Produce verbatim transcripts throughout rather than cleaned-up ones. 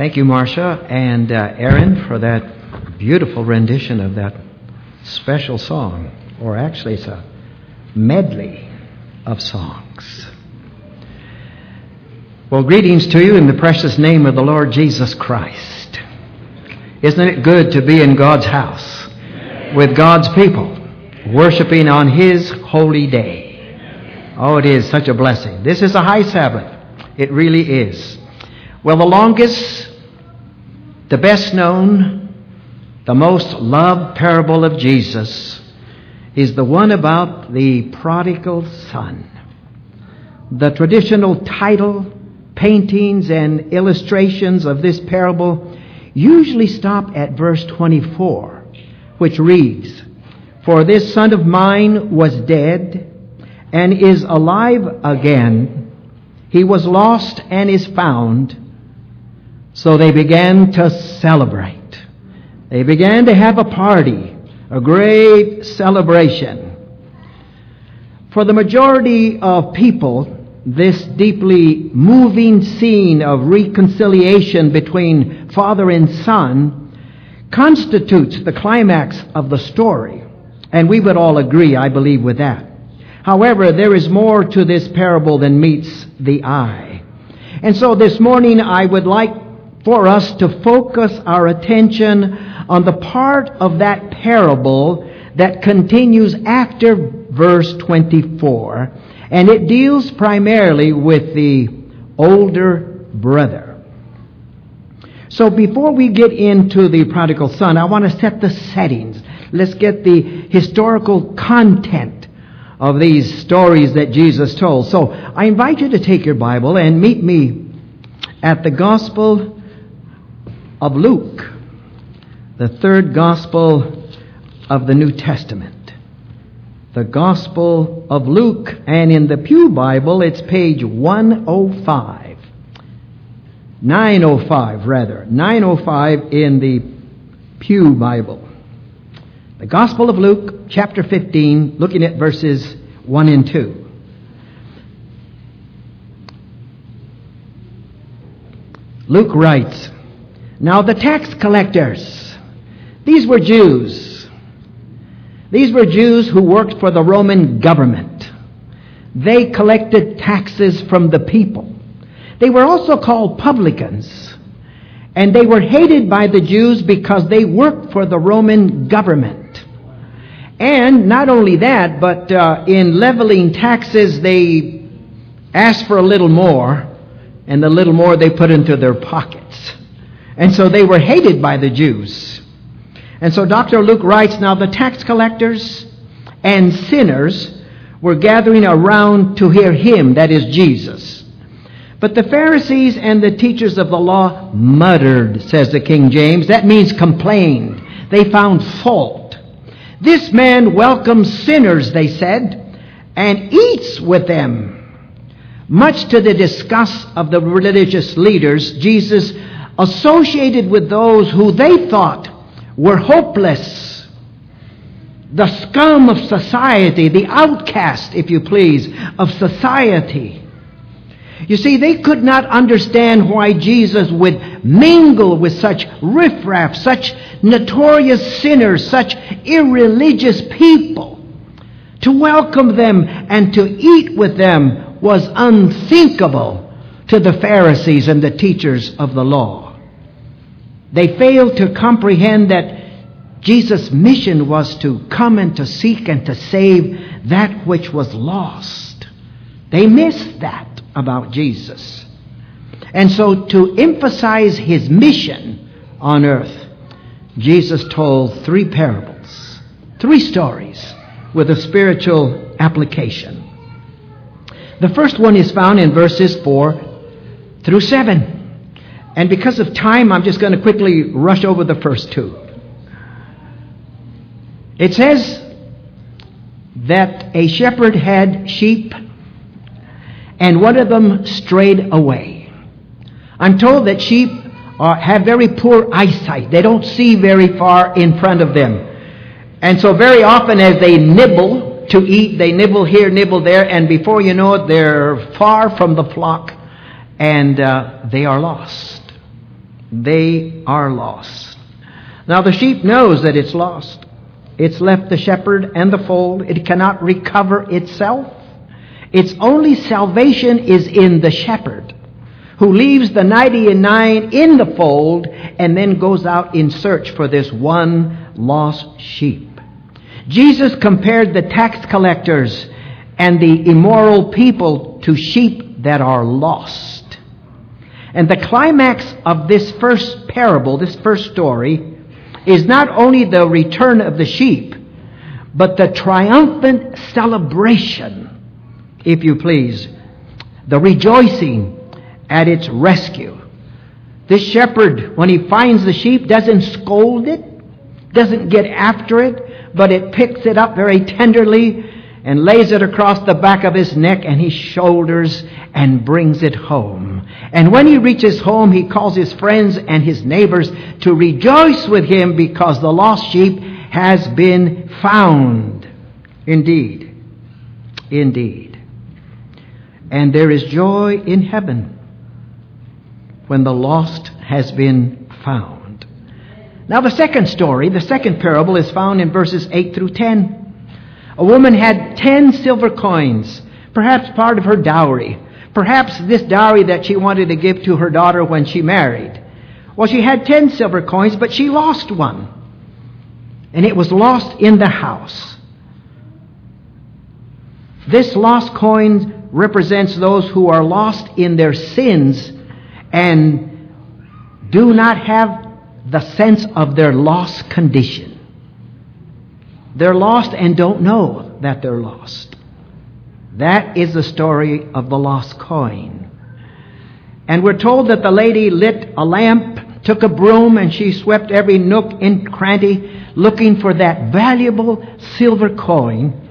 Thank you, Marcia and uh, Aaron, for that beautiful rendition of that special song. Or actually, it's a medley of songs. Well, greetings to you in the precious name of the Lord Jesus Christ. Isn't it good to be in God's house with God's people, worshiping on His holy day? Oh, it is such a blessing. This is a high Sabbath. It really is. Well, the longest, the best known, the most loved parable of Jesus is the one about the prodigal son. The traditional title, paintings, and illustrations of this parable usually stop at verse twenty-four, which reads, "For this son of mine was dead and is alive again. He was lost and is found." So they began to celebrate. They began to have a party, a great celebration. For the majority of people, this deeply moving scene of reconciliation between father and son constitutes the climax of the story. And we would all agree, I believe, with that. However, there is more to this parable than meets the eye. And so this morning, I would like for us to focus our attention on the part of that parable that continues after verse twenty-four, and it deals primarily with the older brother. So before we get into the prodigal son, I want to set the settings. Let's get the historical content of these stories that Jesus told. So I invite you to take your Bible and meet me at the Gospel of Luke, the third Gospel of the New Testament. The Gospel of Luke, and in the Pew Bible, it's page one oh five. nine oh five, rather. nine oh five in the Pew Bible. The Gospel of Luke, chapter fifteen, looking at verses one and two. Luke writes, "Now the tax collectors," these were Jews, These were Jews who worked for the Roman government. They collected taxes from the people. They were also called publicans, and they were hated by the Jews because they worked for the Roman government. And not only that, but uh, in leveling taxes, they asked for a little more, and the little more they put into their pockets. And so they were hated by the Jews. And so Doctor Luke writes, "Now the tax collectors and sinners were gathering around to hear him," that is Jesus. "But the Pharisees and the teachers of the law muttered," says the King James. That means complained. They found fault. "This man welcomes sinners," they said, "and eats with them." Much to the disgust of the religious leaders, Jesus associated with those who they thought were hopeless, the scum of society, the outcast, if you please, of society. You see, they could not understand why Jesus would mingle with such riffraff, such notorious sinners, such irreligious people. To welcome them and to eat with them was unthinkable to the Pharisees and the teachers of the law. They failed to comprehend that Jesus' mission was to come and to seek and to save that which was lost. They missed that about Jesus. And so to emphasize his mission on earth, Jesus told three parables, three stories with a spiritual application. The first one is found in verses four through seven. And because of time, I'm just going to quickly rush over the first two. It says that a shepherd had sheep, and one of them strayed away. I'm told that sheep are, have very poor eyesight. They don't see very far in front of them. And so very often as they nibble to eat, they nibble here, nibble there, and before you know it, they're far from the flock, and uh, they are lost. they are lost. Now the sheep knows that it's lost. It's left the shepherd and the fold. It cannot recover itself. Its only salvation is in the shepherd, who leaves the ninety and nine in the fold and then goes out in search for this one lost sheep. Jesus compared the tax collectors and the immoral people to sheep that are lost. And the climax of this first parable, this first story, is not only the return of the sheep, but the triumphant celebration, if you please, the rejoicing at its rescue. This shepherd, when he finds the sheep, doesn't scold it, doesn't get after it, but it picks it up very tenderly and lays it across the back of his neck and his shoulders and brings it home. And when he reaches home, he calls his friends and his neighbors to rejoice with him because the lost sheep has been found. Indeed. Indeed. And there is joy in heaven when the lost has been found. Now the second story, the second parable, is found in verses eight through ten. A woman had ten silver coins, perhaps part of her dowry, perhaps this dowry that she wanted to give to her daughter when she married. Well, she had ten silver coins, but she lost one. And it was lost in the house. This lost coin represents those who are lost in their sins and do not have the sense of their lost condition. They're lost and don't know that they're lost. That is the story of the lost coin. And we're told that the lady lit a lamp, took a broom, and she swept every nook and cranny looking for that valuable silver coin.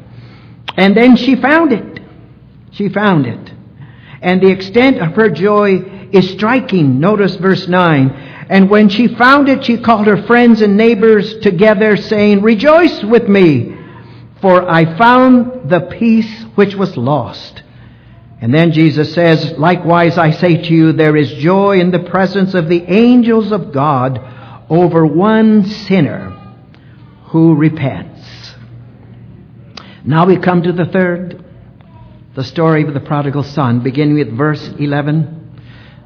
And then she found it. She found it. And the extent of her joy is striking. Notice verse nine. And when she found it, she called her friends and neighbors together, saying, "Rejoice with me, for I found the peace which was lost." And then Jesus says, "Likewise, I say to you, there is joy in the presence of the angels of God over one sinner who repents." Now we come to the third, the story of the prodigal son, beginning with verse eleven.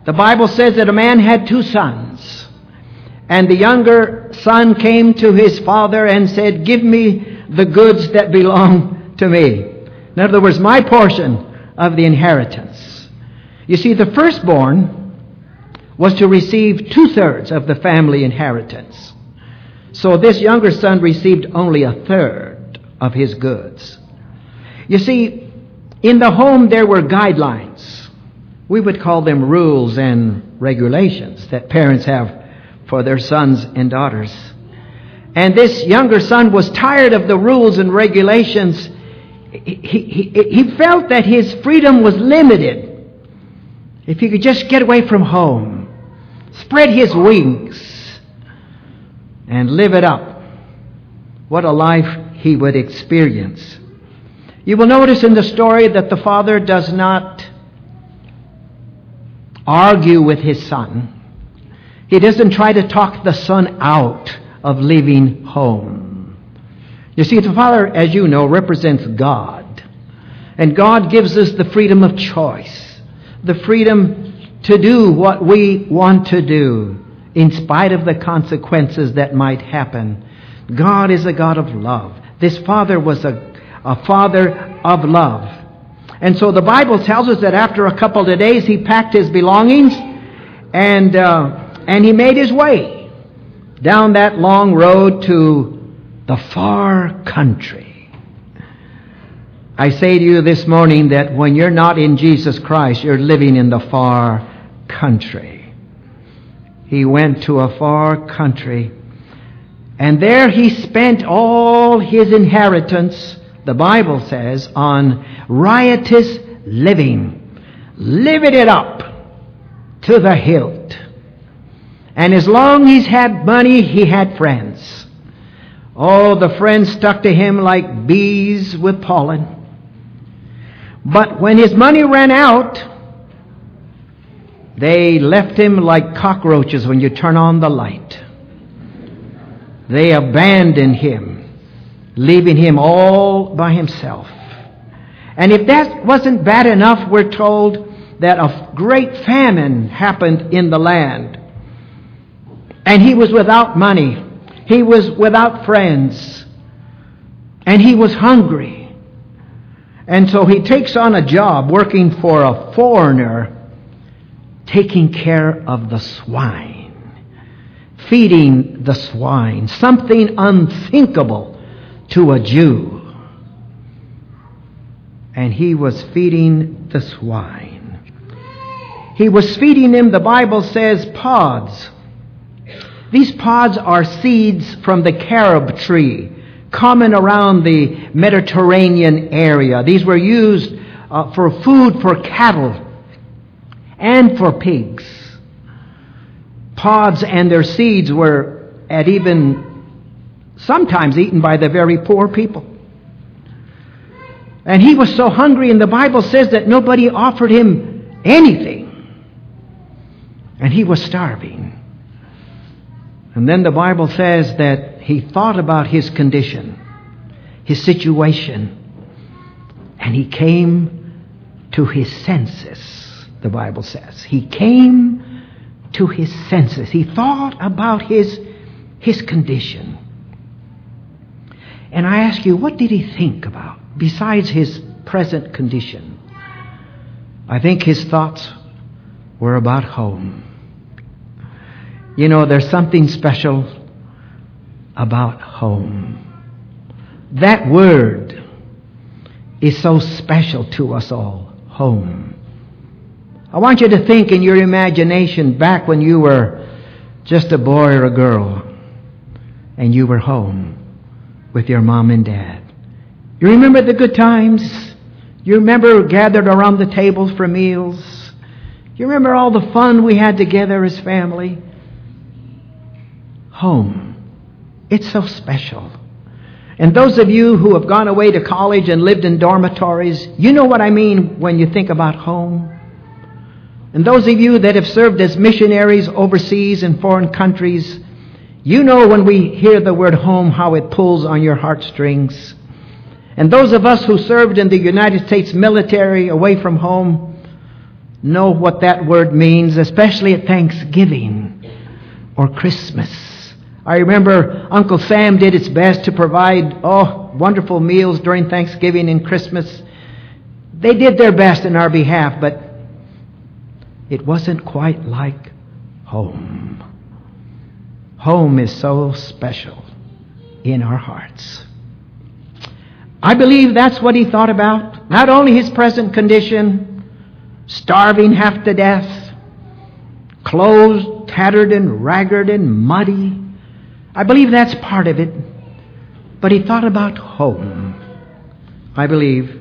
The Bible says that a man had two sons, and the younger son came to his father and said, "Give me the goods that belong to me." In other words, my portion of the inheritance. You see, the firstborn was to receive two-thirds of the family inheritance. So this younger son received only a third of his goods. You see, in the home there were guidelines. We would call them rules and regulations that parents have for their sons and daughters. And this younger son was tired of the rules and regulations. He, he, he felt that his freedom was limited. If he could just get away from home, spread his wings, and live it up, what a life he would experience. You will notice in the story that the father does not argue with his son. He doesn't try to talk the son out of leaving home. You see, the father, as you know, represents God. And God gives us the freedom of choice, the freedom to do what we want to do, in spite of the consequences that might happen. God is a God of love. This father was a, a father of love. And so the Bible tells us that after a couple of days, he packed his belongings and uh, and he made his way down that long road to the far country. I say to you this morning that when you're not in Jesus Christ, you're living in the far country. He went to a far country, and there he spent all his inheritance, the Bible says, on riotous living, living it up to the hilt. And as long as he's had money, he had friends. Oh, the friends stuck to him like bees with pollen. But when his money ran out, They left him like cockroaches when you turn on the light. They abandoned him, leaving him all by himself. And if that wasn't bad enough, we're told that a great famine happened in the land. And he was without money. He was without friends. And he was hungry. And so he takes on a job working for a foreigner, taking care of the swine, feeding the swine, something unthinkable to a Jew. And he was feeding the swine. He was feeding them, the Bible says, pods. These pods are seeds from the carob tree, common around the Mediterranean area. These were used uh, for food for cattle and for pigs. Pods and their seeds were at even sometimes eaten by the very poor people. And he was so hungry, and the Bible says that nobody offered him anything. And he was starving. And then the Bible says that he thought about his condition, his situation, and he came to his senses, the Bible says. He came to his senses. He thought about his, his condition. And I ask you, what did he think about besides his present condition? I think his thoughts were about home. You know, there's something special about home. That word is so special to us all, home. I want you to think in your imagination back when you were just a boy or a girl and you were home with your mom and dad. You remember the good times? You remember gathered around the table for meals? You remember all the fun we had together as family? Home. It's so special. And those of you who have gone away to college and lived in dormitories, you know what I mean when you think about home. And those of you that have served as missionaries overseas in foreign countries, you know when we hear the word home, how it pulls on your heartstrings. And those of us who served in the United States military away from home know what that word means, especially at Thanksgiving or Christmas. I remember Uncle Sam did his best to provide, oh, wonderful meals during Thanksgiving and Christmas. They did their best in our behalf, but it wasn't quite like home. Home is so special in our hearts. I believe that's what he thought about. Not only his present condition, starving half to death, clothes tattered and ragged and muddy, I believe that's part of it. But he thought about home. I believe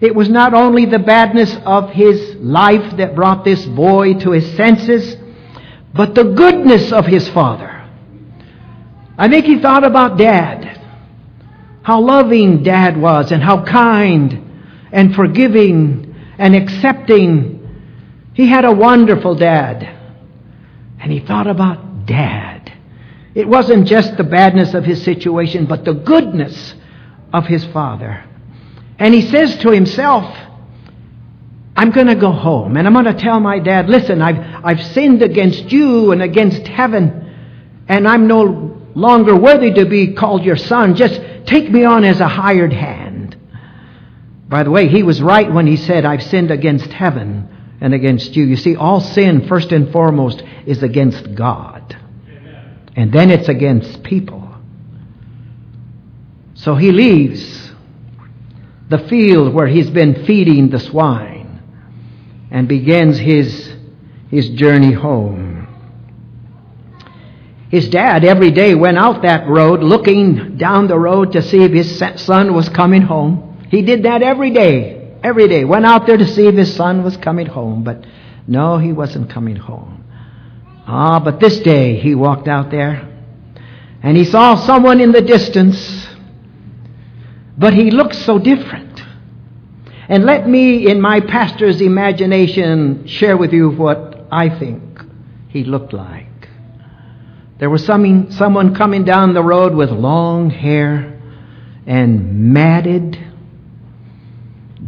it was not only the badness of his life that brought this boy to his senses, but the goodness of his father. I think he thought about Dad, how loving Dad was, and how kind and forgiving and accepting. He had a wonderful dad. And he thought about Dad. It wasn't just the badness of his situation, but the goodness of his father. And he says to himself, I'm going to go home and I'm going to tell my dad, listen, I've, I've sinned against you and against heaven, and I'm no longer worthy to be called your son. Just take me on as a hired hand. By the way, he was right when he said, I've sinned against heaven and against you. You see, all sin, first and foremost, is against God. And then it's against people. So he leaves the field where he's been feeding the swine and begins his, his journey home. His dad every day went out that road, looking down the road to see if his son was coming home. He did that every day, every day. Went out there to see if his son was coming home. But no, he wasn't coming home. Ah, but this day he walked out there and he saw someone in the distance, but he looked so different. And let me, in my pastor's imagination, share with you what I think he looked like. There was some, someone coming down the road with long hair and matted,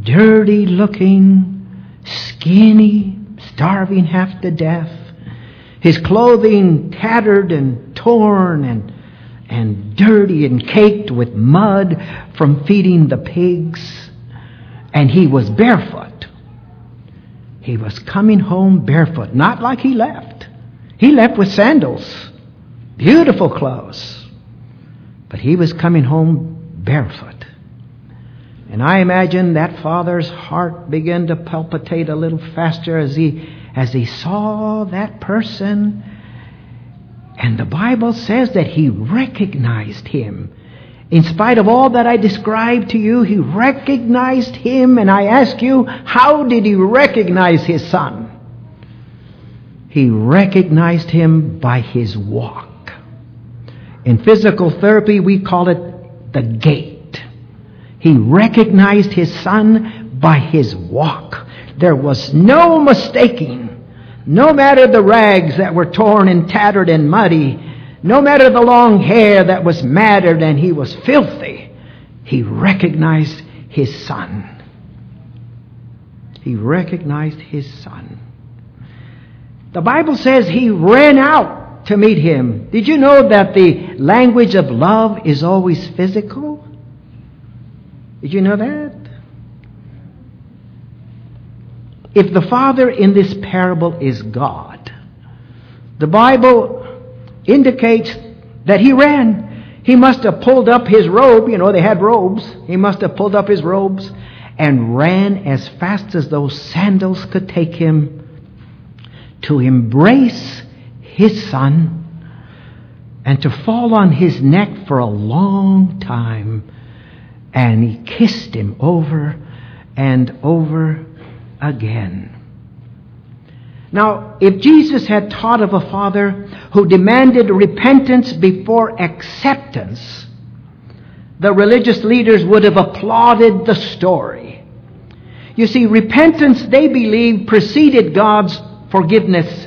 dirty-looking, skinny, starving half to death. His clothing tattered and torn and, and dirty and caked with mud from feeding the pigs. And he was barefoot. He was coming home barefoot, not like he left. He left with sandals. Beautiful clothes. But he was coming home barefoot. And I imagine that father's heart began to palpitate a little faster as he as he saw that person. And the Bible says that he recognized him. In spite of all that I described to you, he recognized him. And I ask you, how did he recognize his son? He recognized him by his walk. In physical therapy, we call it the gait. He recognized his son by his walk. There was no mistaking. No matter the rags that were torn and tattered and muddy, no matter the long hair that was matted and he was filthy, he recognized his son. He recognized his son. The Bible says he ran out to meet him. Did you know that the language of love is always physical? Did you know that? If the Father in this parable is God, the Bible indicates that he ran. He must have pulled up his robe. You know, they had robes. He must have pulled up his robes and ran as fast as those sandals could take him to embrace his son, and to fall on his neck for a long time. And he kissed him over and over again. Now, if Jesus had taught of a father who demanded repentance before acceptance, the religious leaders would have applauded the story. You see, repentance, they believed, preceded God's forgiveness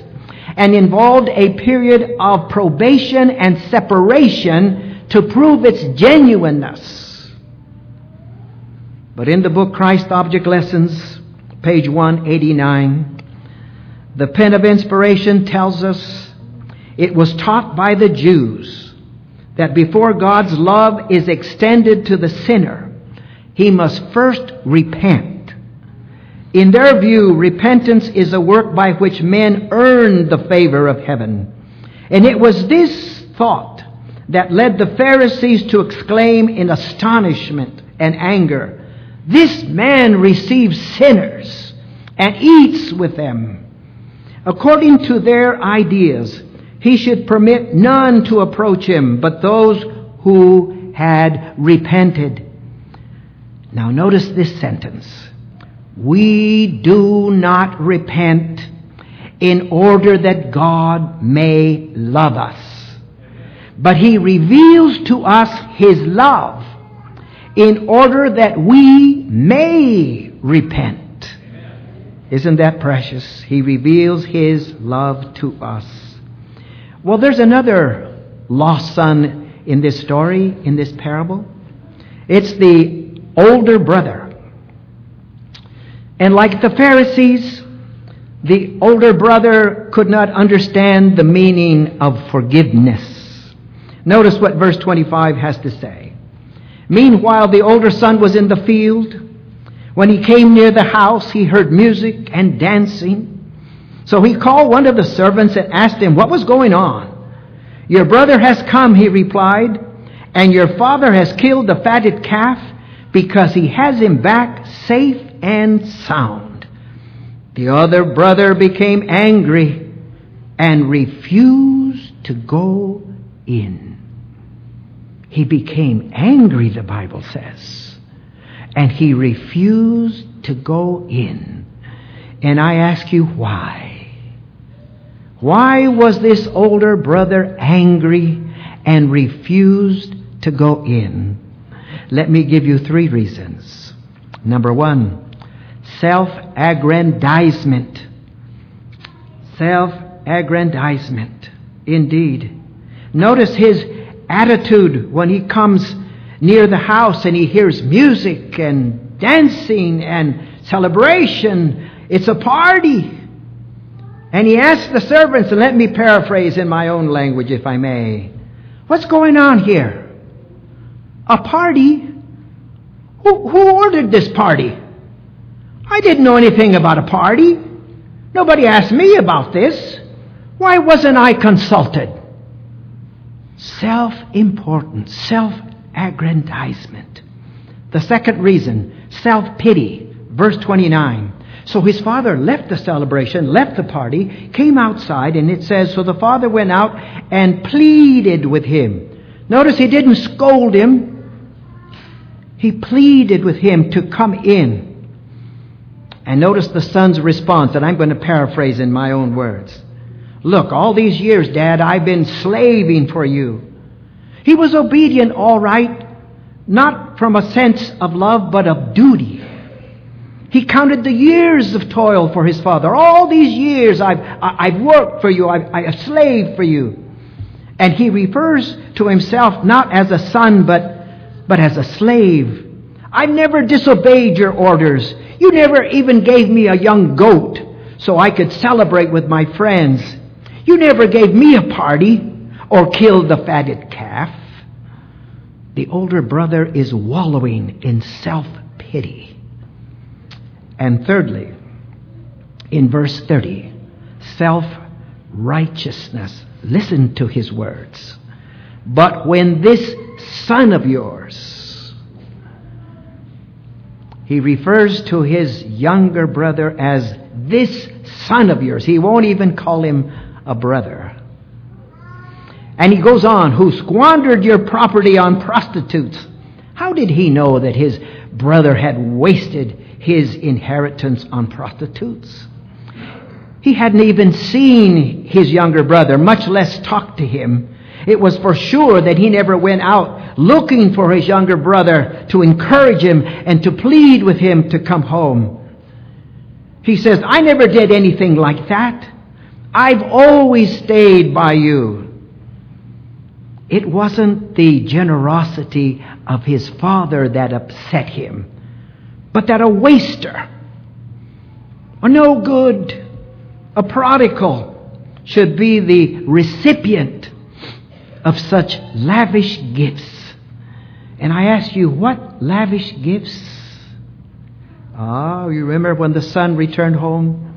and involved a period of probation and separation to prove its genuineness. But in the book Christ Object Lessons, page one eighty-nine, the pen of inspiration tells us it was taught by the Jews that before God's love is extended to the sinner, he must first repent. In their view, repentance is a work by which men earn the favor of heaven. And it was this thought that led the Pharisees to exclaim in astonishment and anger, "This man receives sinners and eats with them." According to their ideas, he should permit none to approach him but those who had repented. Now notice this sentence. We do not repent in order that God may love us, but he reveals to us his love in order that we may repent. Amen. Isn't that precious? He reveals his love to us. Well, there's another lost son in this story, in this parable. It's the older brother. And like the Pharisees, the older brother could not understand the meaning of forgiveness. Notice what verse twenty-five has to say. Meanwhile, the older son was in the field. When he came near the house, he heard music and dancing. So he called one of the servants and asked him what was going on. "Your brother has come," he replied, "and your father has killed the fatted calf because he has him back safe and sound." The other brother became angry and refused to go in. He became angry, the Bible says, and he refused to go in. And I ask you, why? Why was this older brother angry and refused to go in? Let me give you three reasons. Number one, self-aggrandizement. self-aggrandizement. Indeed. Notice his attitude when he comes near the house and he hears music and dancing and celebration. It's a party. And he asks the servants, and let me paraphrase in my own language if I may, what's going on here? A party? Who, who ordered this party? I didn't know anything about a party. Nobody asked me about this. Why wasn't I consulted? Self-importance, self-aggrandizement. The second reason, self-pity. Verse twenty-nine. So his father left the celebration, left the party, came outside, and it says, so the father went out and pleaded with him. Notice he didn't scold him. He pleaded with him to come in. And notice the son's response, and I'm going to paraphrase in my own words. Look, all these years, Dad, I've been slaving for you. He was obedient, all right, not from a sense of love, but of duty. He counted the years of toil for his father. All these years I've, I've worked for you. I've, I've slaved for you. And he refers to himself not as a son, but, but as a slave. I've never disobeyed your orders. You never even gave me a young goat so I could celebrate with my friends. You never gave me a party or killed the fatted calf. The older brother is wallowing in self-pity. And thirdly, in verse thirty, self-righteousness. Listen to his words. But when this son of yours, he refers to his younger brother as this son of yours. He won't even call him a brother. And he goes on, who squandered your property on prostitutes. How did he know that his brother had wasted his inheritance on prostitutes? He hadn't even seen his younger brother, much less talked to him. It was for sure that he never went out looking for his younger brother to encourage him and to plead with him to come home. He says, I never did anything like that. I've always stayed by you. It wasn't the generosity of his father that upset him, but that a waster, a no good, a prodigal, should be the recipient of such lavish gifts. And I ask you, what lavish gifts? Oh, you remember when the son returned home?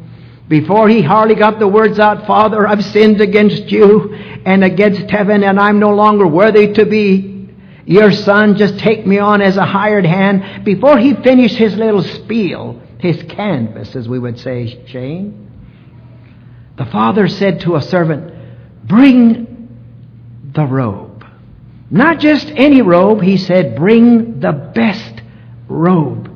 Before he hardly got the words out, Father, I've sinned against you and against heaven, and I'm no longer worthy to be your son, just take me on as a hired hand. Before he finished his little spiel, his canvas, as we would say, Shane, the father said to a servant, bring the robe. Not just any robe, he said, bring the best robe.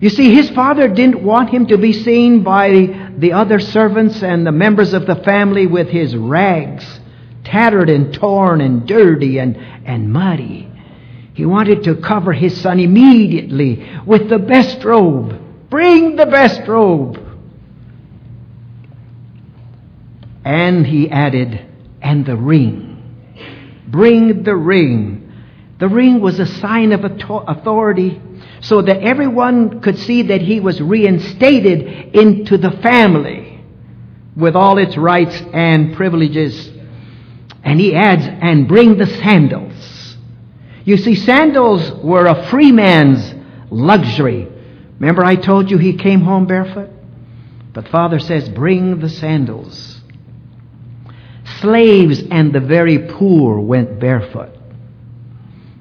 You see, his father didn't want him to be seen by the other servants and the members of the family with his rags, tattered and torn and dirty and, and muddy. He wanted to cover his son immediately with the best robe. Bring the best robe. And he added, and the ring. Bring the ring. The ring was a sign of authority so that everyone could see that he was reinstated into the family with all its rights and privileges. And he adds, and bring the sandals. You see, sandals were a free man's luxury. Remember I told you he came home barefoot? But Father says, bring the sandals. Slaves and the very poor went barefoot.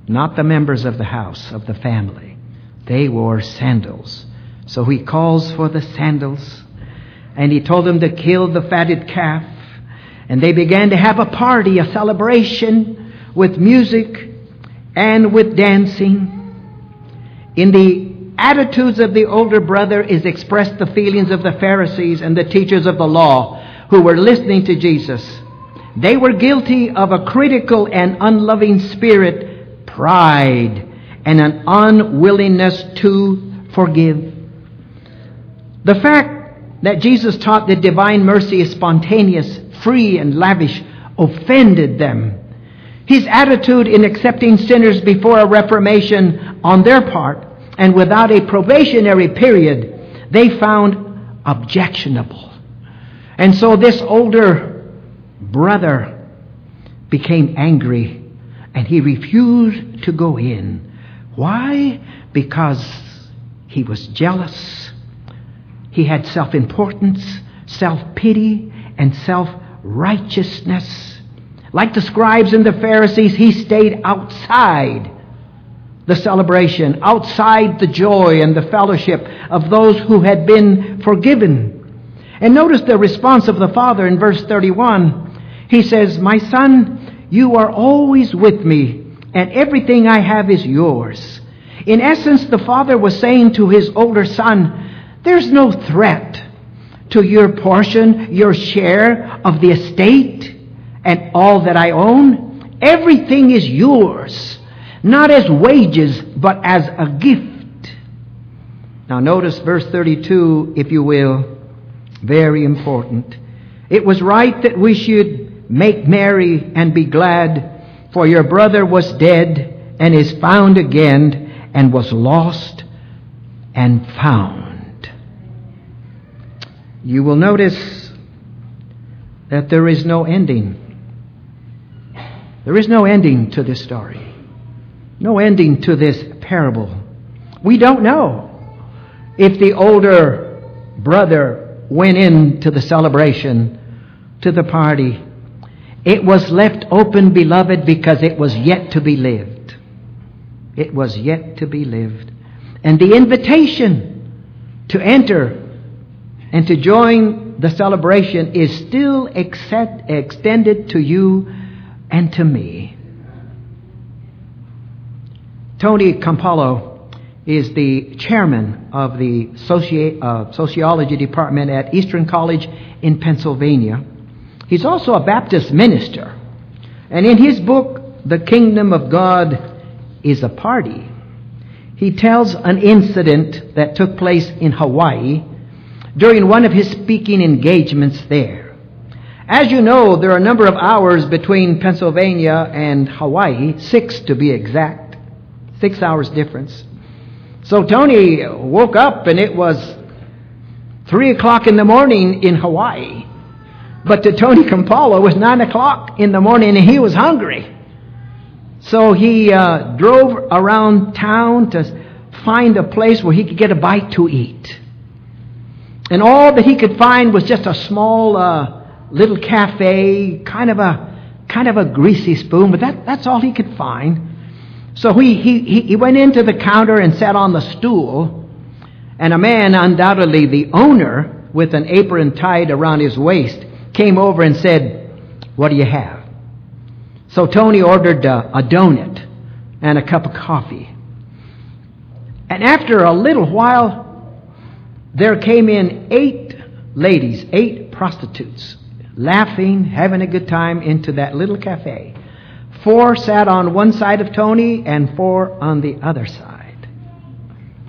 Not the members of the house, of the family. They wore sandals. So he calls for the sandals. And he told them to kill the fatted calf. And they began to have a party, a celebration with music and with dancing. In the attitudes of the older brother is expressed the feelings of the Pharisees and the teachers of the law who were listening to Jesus. They were guilty of a critical and unloving spirit, pride, and an unwillingness to forgive. The fact that Jesus taught that divine mercy is spontaneous, free, and lavish, offended them. His attitude in accepting sinners before a reformation on their part and without a probationary period, they found objectionable. And so this older brother became angry and he refused to go in. Why? Because he was jealous. He had self-importance, self-pity, and self-righteousness. Like the scribes and the Pharisees, he stayed outside the celebration, outside the joy and the fellowship of those who had been forgiven. And notice the response of the Father in verse thirty-one. He says, "My son, you are always with me, and everything I have is yours." In essence, the Father was saying to his older son, there's no threat to your portion, your share of the estate and all that I own. Everything is yours, not as wages, but as a gift. Now notice verse thirty-two, if you will, very important. It was right that we should make merry and be glad, for your brother was dead and is found again, and was lost and found. You will notice that there is no ending. There is no ending to this story. No ending to this parable. We don't know if the older brother went into the celebration, to the party. It was left open, beloved, because it was yet to be lived. It was yet to be lived. And the invitation to enter and to join the celebration is still accept, extended to you and to me. Tony Campolo is the chairman of the soci- uh, sociology department at Eastern College in Pennsylvania. He's also a Baptist minister. And in his book, The Kingdom of God is a Party, he tells an incident that took place in Hawaii during one of his speaking engagements there. As you know, there are a number of hours between Pennsylvania and Hawaii, six to be exact, six hours difference. So Tony woke up and it was three o'clock in the morning in Hawaii. But to Tony Campolo, it was nine o'clock in the morning and he was hungry. So he uh, drove around town to find a place where he could get a bite to eat. And all that he could find was just a small uh, little cafe, kind of a kind of a greasy spoon, but that, that's all he could find. So he, he, he went into the counter and sat on the stool, and a man, undoubtedly the owner, with an apron tied around his waist, came over and said, "What do you have?" So Tony ordered a, a donut and a cup of coffee. And after a little while, there came in eight ladies, eight prostitutes, laughing, having a good time into that little cafe. Four sat on one side of Tony and four on the other side.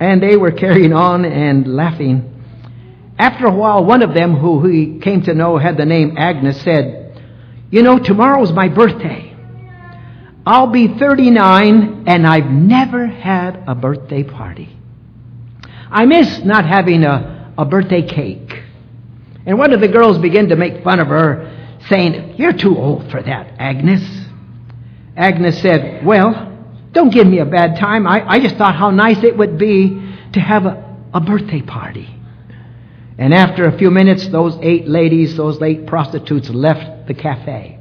And they were carrying on and laughing. After a while, one of them, who he came to know had the name Agnes, said, "You know, tomorrow's my birthday. I'll be thirty-nine and I've never had a birthday party. I miss not having a, a birthday cake." And one of the girls began to make fun of her, saying, "You're too old for that, Agnes." Agnes said, "Well, don't give me a bad time. I, I just thought how nice it would be to have a, a birthday party." And after a few minutes, those eight ladies, those eight prostitutes left the cafe.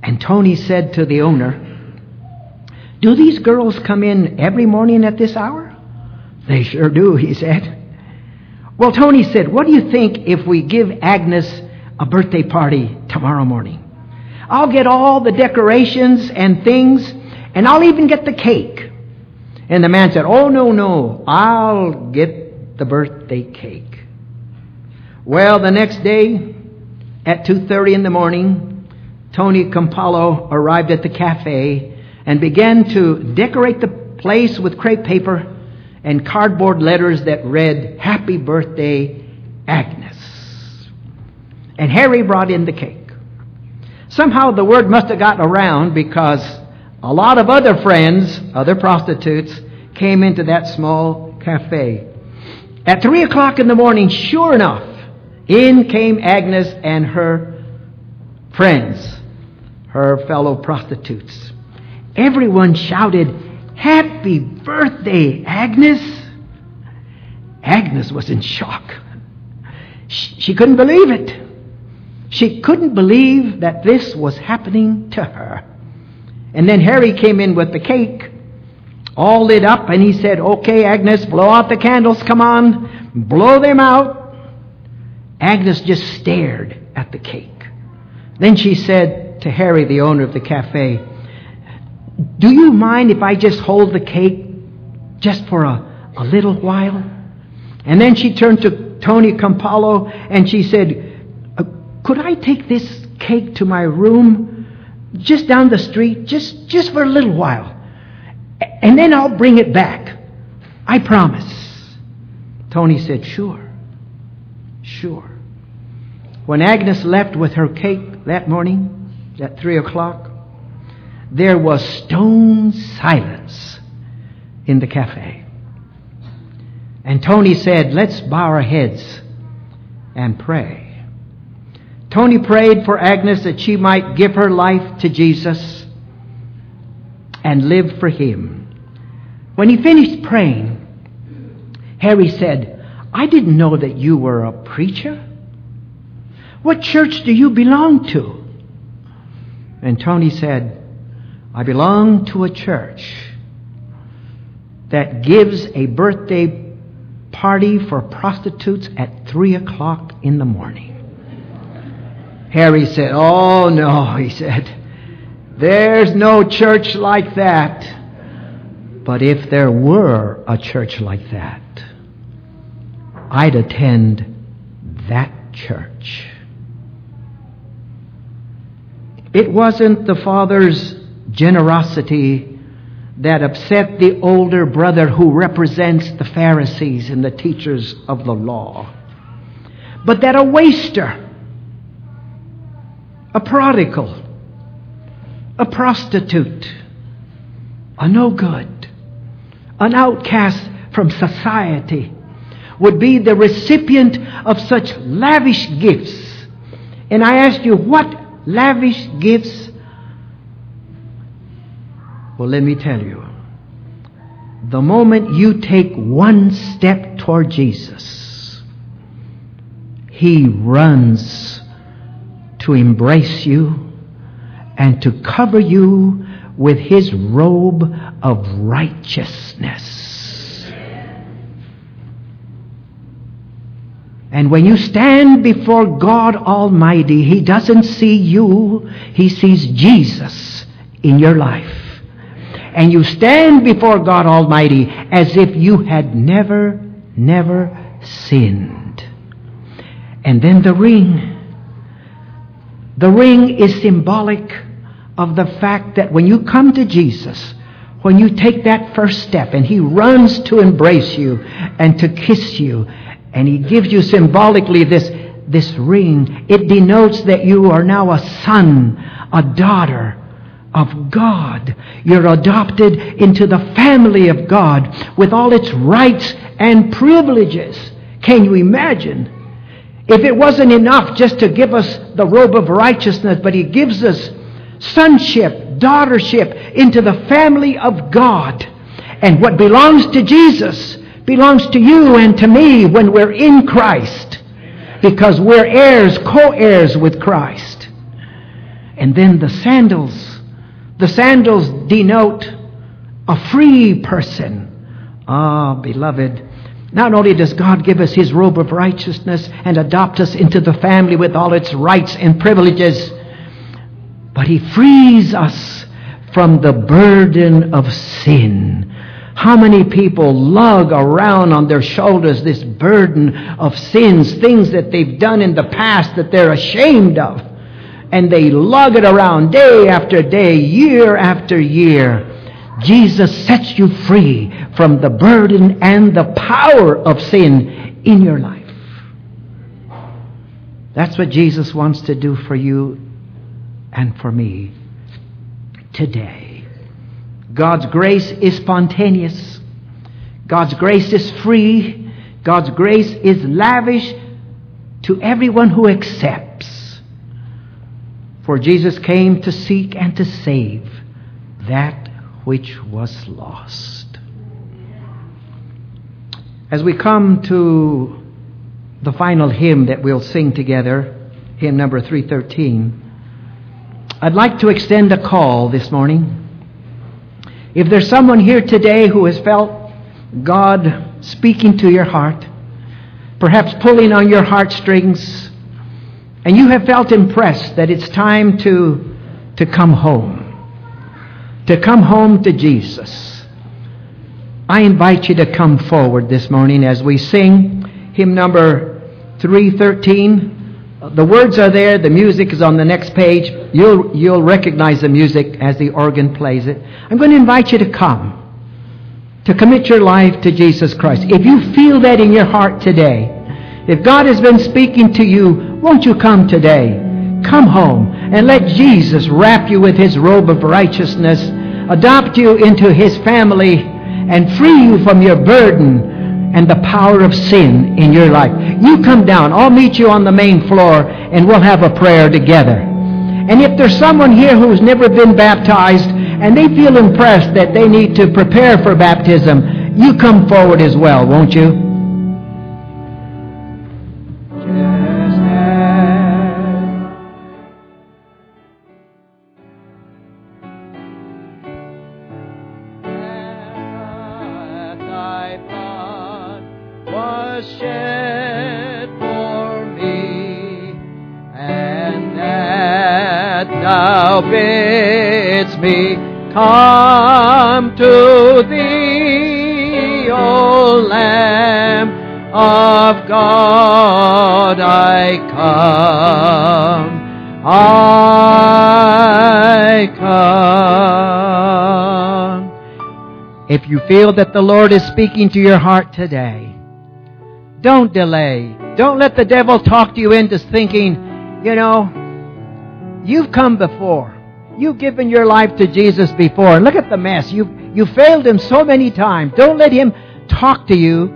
And Tony said to the owner, "Do these girls come in every morning at this hour?" "They sure do," he said. "Well," Tony said, "what do you think if we give Agnes a birthday party tomorrow morning? I'll get all the decorations and things, and I'll even get the cake." And the man said, "Oh, no, no, I'll get the birthday cake." Well, the next day at two thirty in the morning, Tony Campolo arrived at the cafe and began to decorate the place with crepe paper and cardboard letters that read, "Happy Birthday, Agnes." And Harry brought in the cake. Somehow the word must have gotten around, because a lot of other friends, other prostitutes, came into that small cafe. At three o'clock in the morning, sure enough, in came Agnes and her friends, her fellow prostitutes. Everyone shouted, "Happy birthday, Agnes!" Agnes was in shock. She, she couldn't believe it. She couldn't believe that this was happening to her. And then Harry came in with the cake, all lit up, and he said, "Okay, Agnes, blow out the candles, come on, blow them out." Agnes just stared at the cake. Then she said to Harry, the owner of the cafe, "Do you mind if I just hold the cake just for a, a little while?" And then she turned to Tony Campolo and she said, "Could I take this cake to my room just down the street, just, just for a little while? And then I'll bring it back. I promise." Tony said, "Sure, sure." When Agnes left with her cake that morning at three o'clock, there was stone silence in the cafe. And Tony said, "Let's bow our heads and pray." Tony prayed for Agnes that she might give her life to Jesus and live for him. When he finished praying, Harry said, "I didn't know that you were a preacher. What church do you belong to?" And Tony said, "I belong to a church that gives a birthday party for prostitutes at three o'clock in the morning." Harry said, "Oh, no," he said. "There's no church like that." "But if there were a church like that, I'd attend that church." It wasn't the father's generosity that upset the older brother who represents the Pharisees and the teachers of the law, but that a waster, a prodigal, a prostitute, a no good, an outcast from society, would be the recipient of such lavish gifts. And I ask you, what lavish gifts? Well, let me tell you. The moment you take one step toward Jesus, he runs to embrace you and to cover you with his robe of righteousness. And when you stand before God Almighty, he doesn't see you, he sees Jesus in your life. And you stand before God Almighty as if you had never, never sinned. And then the ring. The ring is symbolic of the fact that when you come to Jesus, when you take that first step and he runs to embrace you and to kiss you, and he gives you symbolically this, this ring, it denotes that you are now a son, a daughter of God. You're adopted into the family of God with all its rights and privileges. Can you imagine? If it wasn't enough just to give us the robe of righteousness, but he gives us sonship, daughtership into the family of God. And what belongs to Jesus belongs to you and to me when we're in Christ. Because we're heirs, co-heirs with Christ. And then the sandals. The sandals denote a free person. Ah, beloved. Not only does God give us his robe of righteousness and adopt us into the family with all its rights and privileges, but he frees us from the burden of sin. How many people lug around on their shoulders this burden of sins, things that they've done in the past that they're ashamed of, and they lug it around day after day, year after year. Jesus sets you free from the burden and the power of sin in your life. That's what Jesus wants to do for you and for me today. God's grace is spontaneous. God's grace is free. God's grace is lavish to everyone who accepts. For Jesus came to seek and to save that which was lost. As we come to the final hymn that we'll sing together, hymn number three thirteen, I'd like to extend a call this morning. If there's someone here today who has felt God speaking to your heart, perhaps pulling on your heartstrings, and you have felt impressed that it's time to, to come home, to come home to Jesus, I invite you to come forward this morning as we sing hymn number three thirteen. The words are there. The music is on the next page. You'll, you'll recognize the music as the organ plays it. I'm going to invite you to come, to commit your life to Jesus Christ. If you feel that in your heart today, if God has been speaking to you, won't you come today? Come home and let Jesus wrap you with his robe of righteousness, adopt you into his family, and free you from your burden and the power of sin in your life. You come down. I'll meet you on the main floor and we'll have a prayer together. And if there's someone here who's never been baptized and they feel impressed that they need to prepare for baptism, you come forward as well, won't you? Come to thee, O Lamb of God, I come, I come. If you feel that the Lord is speaking to your heart today, don't delay. Don't let the devil talk you into thinking, you know, you've come before. You've given your life to Jesus before. And look at the mess. You've, you've failed him so many times. Don't let him talk to you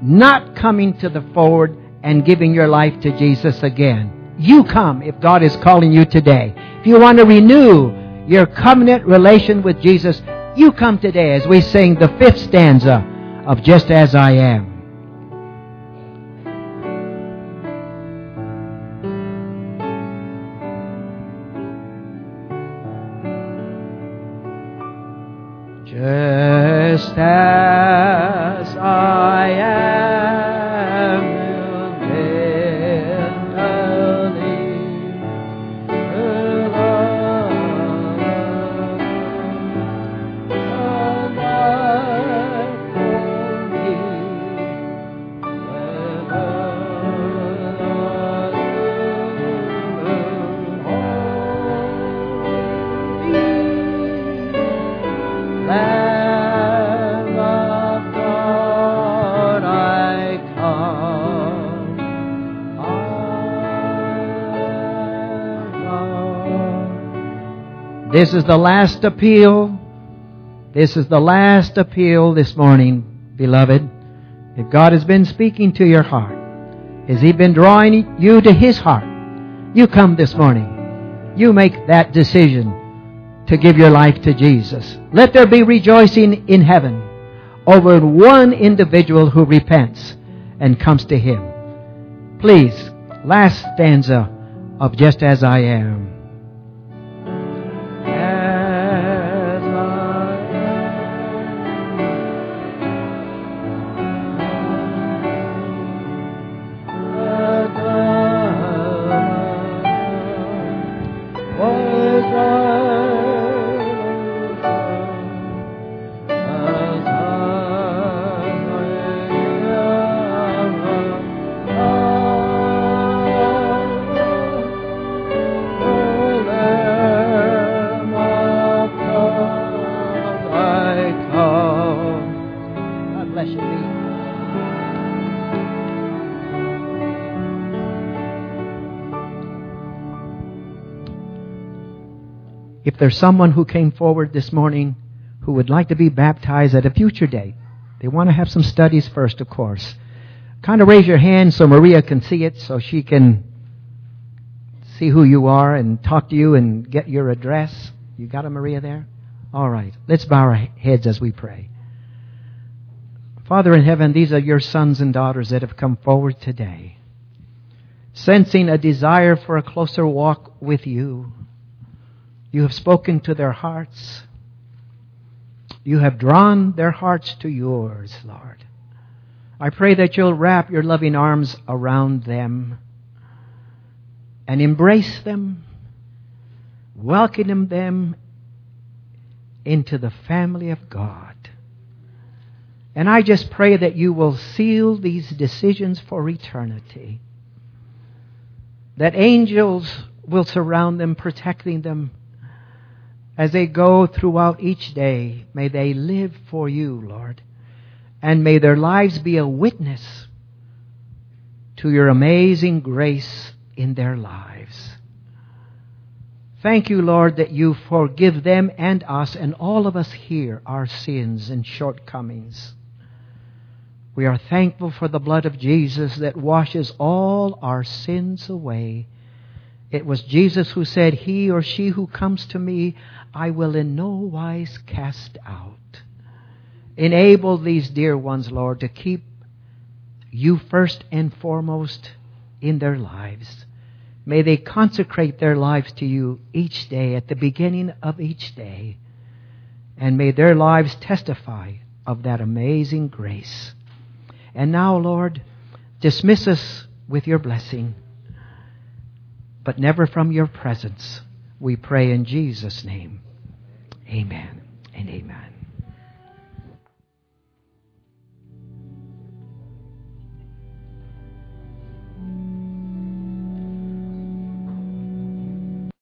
not coming to the forward and giving your life to Jesus again. You come if God is calling you today. If you want to renew your covenant relation with Jesus, you come today as we sing the fifth stanza of Just As I Am. Just as I am, willingly, the love for me, the love This is the last appeal. This is the last appeal this morning, beloved. If God has been speaking to your heart, has He been drawing you to His heart? You come this morning. You make that decision to give your life to Jesus. Let there be rejoicing in heaven over one individual who repents and comes to Him. Please, last stanza of Just As I Am. if there's someone who came forward this morning who would like to be baptized at a future date, they want to have some studies first, of course. Kind of raise your hand so Maria can see it, so she can see who you are and talk to you and get your address. You got a Maria there? All right. Let's bow our heads as we pray. Father in heaven, these are your sons and daughters that have come forward today, sensing a desire for a closer walk with you. You have spoken to their hearts. You have drawn their hearts to yours, Lord. I pray that you'll wrap your loving arms around them and embrace them, welcome them into the family of God. And I just pray that you will seal these decisions for eternity, that angels will surround them, protecting them as they go throughout each day. May they live for you, Lord. And may their lives be a witness to your amazing grace in their lives. Thank you, Lord, that you forgive them and us and all of us here our sins and shortcomings. We are thankful for the blood of Jesus that washes all our sins away. It was Jesus who said, "He or she who comes to me, I will in no wise cast out." Enable these dear ones, Lord, to keep you first and foremost in their lives. May they consecrate their lives to you each day, at the beginning of each day. And may their lives testify of that amazing grace. And now, Lord, dismiss us with your blessing, but never from your presence. We pray in Jesus' name. Amen and amen.